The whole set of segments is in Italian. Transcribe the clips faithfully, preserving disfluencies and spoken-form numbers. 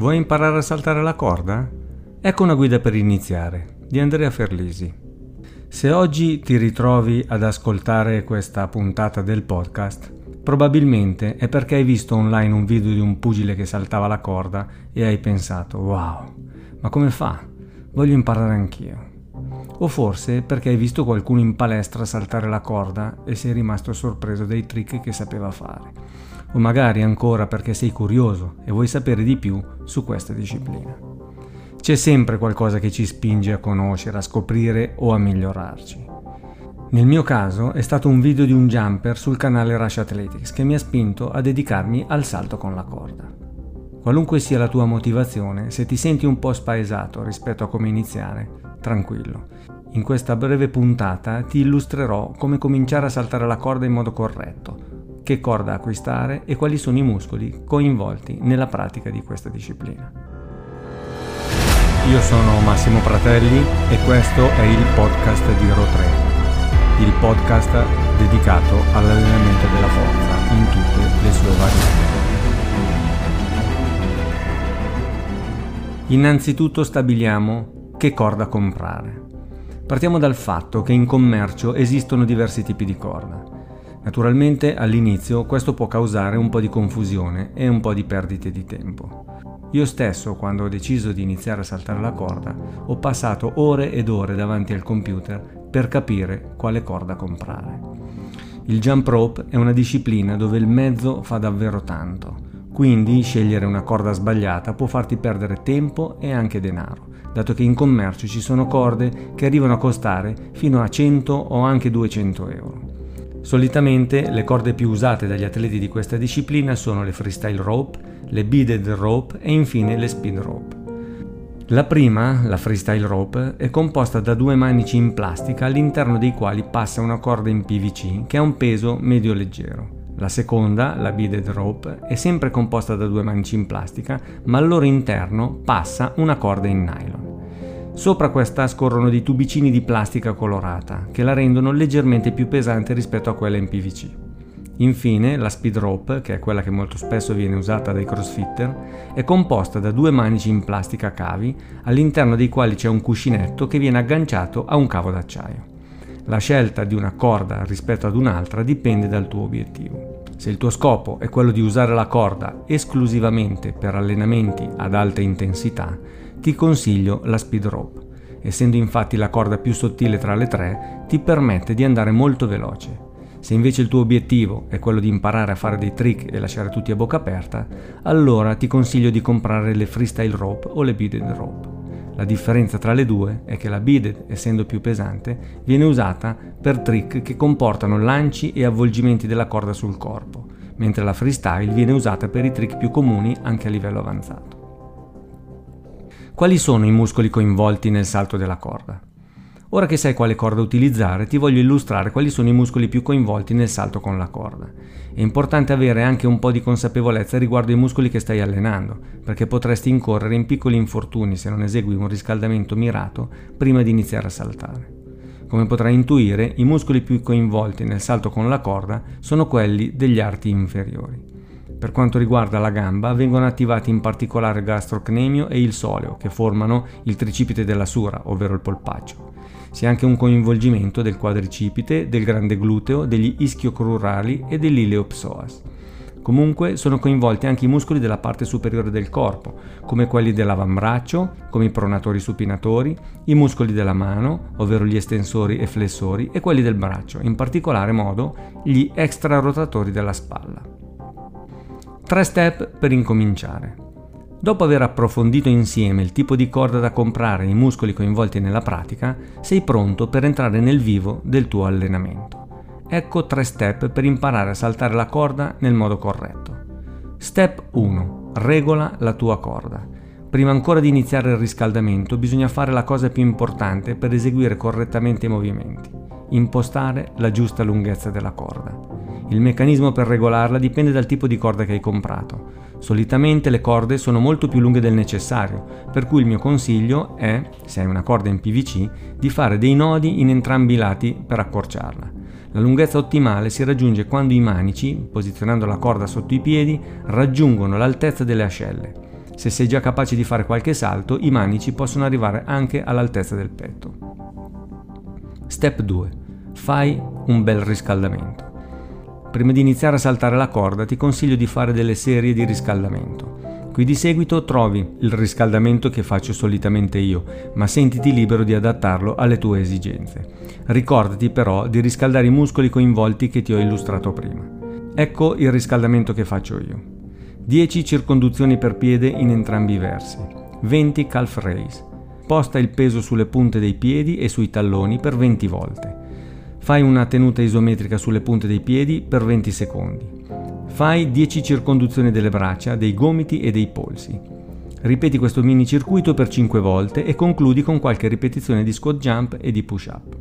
Vuoi imparare a saltare la corda? Ecco una guida per iniziare, di Andrea Ferlisi. Se oggi ti ritrovi ad ascoltare questa puntata del podcast, probabilmente è perché hai visto online un video di un pugile che saltava la corda e hai pensato «Wow, ma come fa? Voglio imparare anch'io». O forse perché hai visto qualcuno in palestra saltare la corda e sei rimasto sorpreso dei trick che sapeva fare. O magari ancora perché sei curioso e vuoi sapere di più su questa disciplina. C'è sempre qualcosa che ci spinge a conoscere, a scoprire o a migliorarci. Nel mio caso è stato un video di un jumper sul canale Rush Athletics che mi ha spinto a dedicarmi al salto con la corda. Qualunque sia la tua motivazione, se ti senti un po' spaesato rispetto a come iniziare, tranquillo. In questa breve puntata ti illustrerò come cominciare a saltare la corda in modo corretto, che corda acquistare e quali sono i muscoli coinvolti nella pratica di questa disciplina. Io sono Massimo Pratelli e questo è il podcast di Rotre, il podcast dedicato all'allenamento della forza in tutte le sue varianti. Innanzitutto stabiliamo che corda comprare. Partiamo dal fatto che in commercio esistono diversi tipi di corda. Naturalmente all'inizio questo può causare un po' di confusione e un po' di perdite di tempo. Io stesso, quando ho deciso di iniziare a saltare la corda, ho passato ore ed ore davanti al computer per capire quale corda comprare. Il jump rope è una disciplina dove il mezzo fa davvero tanto, quindi scegliere una corda sbagliata può farti perdere tempo e anche denaro, dato che in commercio ci sono corde che arrivano a costare fino a cento o anche duecento euro. Solitamente le corde più usate dagli atleti di questa disciplina sono le freestyle rope, le beaded rope e infine le spin rope. La prima, la freestyle rope, è composta da due manici in plastica all'interno dei quali passa una corda in P V C che ha un peso medio leggero. La seconda, la beaded rope, è sempre composta da due manici in plastica, ma al loro interno passa una corda in nylon. Sopra questa scorrono dei tubicini di plastica colorata, che la rendono leggermente più pesante rispetto a quella in P V C. Infine, la speed rope, che è quella che molto spesso viene usata dai crossfitter, è composta da due manici in plastica a cavi, all'interno dei quali c'è un cuscinetto che viene agganciato a un cavo d'acciaio. La scelta di una corda rispetto ad un'altra dipende dal tuo obiettivo. Se il tuo scopo è quello di usare la corda esclusivamente per allenamenti ad alta intensità, ti consiglio la speed rope. Essendo infatti la corda più sottile tra le tre, ti permette di andare molto veloce. Se invece il tuo obiettivo è quello di imparare a fare dei trick e lasciare tutti a bocca aperta, allora ti consiglio di comprare le freestyle rope o le beaded rope. La differenza tra le due è che la beaded, essendo più pesante, viene usata per trick che comportano lanci e avvolgimenti della corda sul corpo, mentre la freestyle viene usata per i trick più comuni anche a livello avanzato. Quali sono i muscoli coinvolti nel salto della corda? Ora che sai quale corda utilizzare, ti voglio illustrare quali sono i muscoli più coinvolti nel salto con la corda. È importante avere anche un po' di consapevolezza riguardo ai muscoli che stai allenando, perché potresti incorrere in piccoli infortuni se non esegui un riscaldamento mirato prima di iniziare a saltare. Come potrai intuire, i muscoli più coinvolti nel salto con la corda sono quelli degli arti inferiori. Per quanto riguarda la gamba, vengono attivati in particolare il gastrocnemio e il soleo, che formano il tricipite della sura, ovvero il polpaccio. Si ha anche un coinvolgimento del quadricipite, del grande gluteo, degli ischiocrurali e dell'ileopsoas. Comunque sono coinvolti anche i muscoli della parte superiore del corpo, come quelli dell'avambraccio, come i pronatori supinatori, i muscoli della mano, ovvero gli estensori e flessori, e quelli del braccio, in particolare modo gli extrarotatori della spalla. Tre step per incominciare. Dopo aver approfondito insieme il tipo di corda da comprare e i muscoli coinvolti nella pratica, sei pronto per entrare nel vivo del tuo allenamento. Ecco tre step per imparare a saltare la corda nel modo corretto. Step uno. Regola la tua corda. Prima ancora di iniziare il riscaldamento, bisogna fare la cosa più importante per eseguire correttamente i movimenti: impostare la giusta lunghezza della corda. Il meccanismo per regolarla dipende dal tipo di corda che hai comprato. Solitamente le corde sono molto più lunghe del necessario, per cui il mio consiglio è, se hai una corda in P V C, di fare dei nodi in entrambi i lati per accorciarla. La lunghezza ottimale si raggiunge quando i manici, posizionando la corda sotto i piedi, raggiungono l'altezza delle ascelle. Se sei già capace di fare qualche salto, i manici possono arrivare anche all'altezza del petto. Step due. Fai un bel riscaldamento. Prima di iniziare a saltare la corda ti consiglio di fare delle serie di riscaldamento. Qui di seguito trovi il riscaldamento che faccio solitamente io, ma sentiti libero di adattarlo alle tue esigenze. Ricordati però di riscaldare i muscoli coinvolti che ti ho illustrato prima. Ecco il riscaldamento che faccio io. dieci circonduzioni per piede in entrambi i versi, venti calf raise. Posta il peso sulle punte dei piedi e sui talloni per venti volte. Fai una tenuta isometrica sulle punte dei piedi per venti secondi. Fai dieci circonduzioni delle braccia, dei gomiti e dei polsi. Ripeti questo mini circuito per cinque volte e concludi con qualche ripetizione di squat jump e di push up.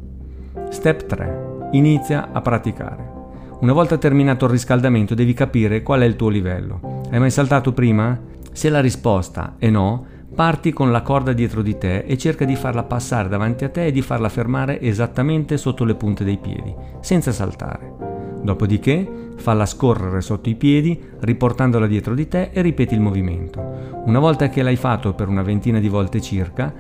Step tre. Inizia a praticare. Una volta terminato il riscaldamento devi capire qual è il tuo livello. Hai mai saltato prima? Se la risposta è no, parti con la corda dietro di te e cerca di farla passare davanti a te e di farla fermare esattamente sotto le punte dei piedi, senza saltare. Dopodiché, falla scorrere sotto i piedi, riportandola dietro di te e ripeti il movimento. Una volta che l'hai fatto per una ventina di volte circa,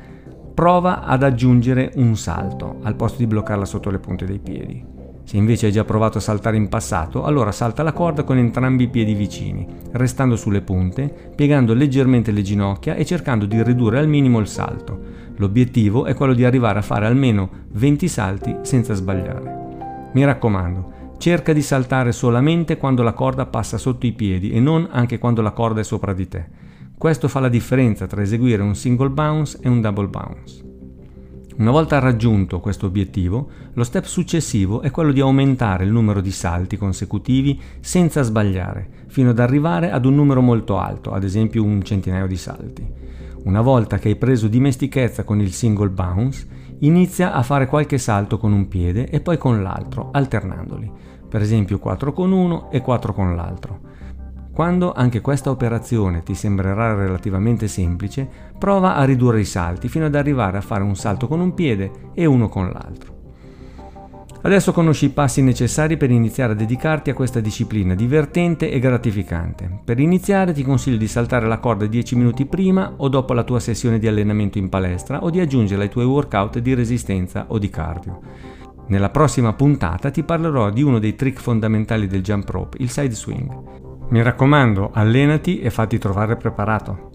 prova ad aggiungere un salto, al posto di bloccarla sotto le punte dei piedi. Se invece hai già provato a saltare in passato, allora salta la corda con entrambi i piedi vicini, restando sulle punte, piegando leggermente le ginocchia e cercando di ridurre al minimo il salto. L'obiettivo è quello di arrivare a fare almeno venti salti senza sbagliare. Mi raccomando, cerca di saltare solamente quando la corda passa sotto i piedi e non anche quando la corda è sopra di te. Questo fa la differenza tra eseguire un single bounce e un double bounce. Una volta raggiunto questo obiettivo, lo step successivo è quello di aumentare il numero di salti consecutivi senza sbagliare, fino ad arrivare ad un numero molto alto, ad esempio un centinaio di salti. Una volta che hai preso dimestichezza con il single bounce, inizia a fare qualche salto con un piede e poi con l'altro, alternandoli, per esempio quattro con uno e quattro con l'altro. Quando anche questa operazione ti sembrerà relativamente semplice, prova a ridurre i salti fino ad arrivare a fare un salto con un piede e uno con l'altro. Adesso conosci i passi necessari per iniziare a dedicarti a questa disciplina divertente e gratificante. Per iniziare ti consiglio di saltare la corda dieci minuti prima o dopo la tua sessione di allenamento in palestra o di aggiungerla ai tuoi workout di resistenza o di cardio. Nella prossima puntata ti parlerò di uno dei trick fondamentali del jump rope, il side swing. Mi raccomando, allenati e fatti trovare preparato.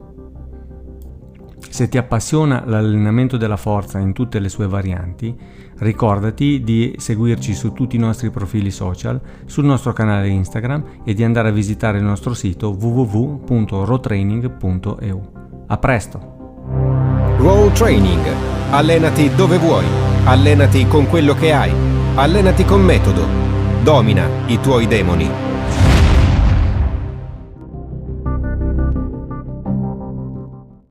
Se ti appassiona l'allenamento della forza in tutte le sue varianti, ricordati di seguirci su tutti i nostri profili social, sul nostro canale Instagram e di andare a visitare il nostro sito w w w punto row training punto e u. A presto! Row Training. Allenati dove vuoi, allenati con quello che hai, allenati con metodo. Domina i tuoi demoni.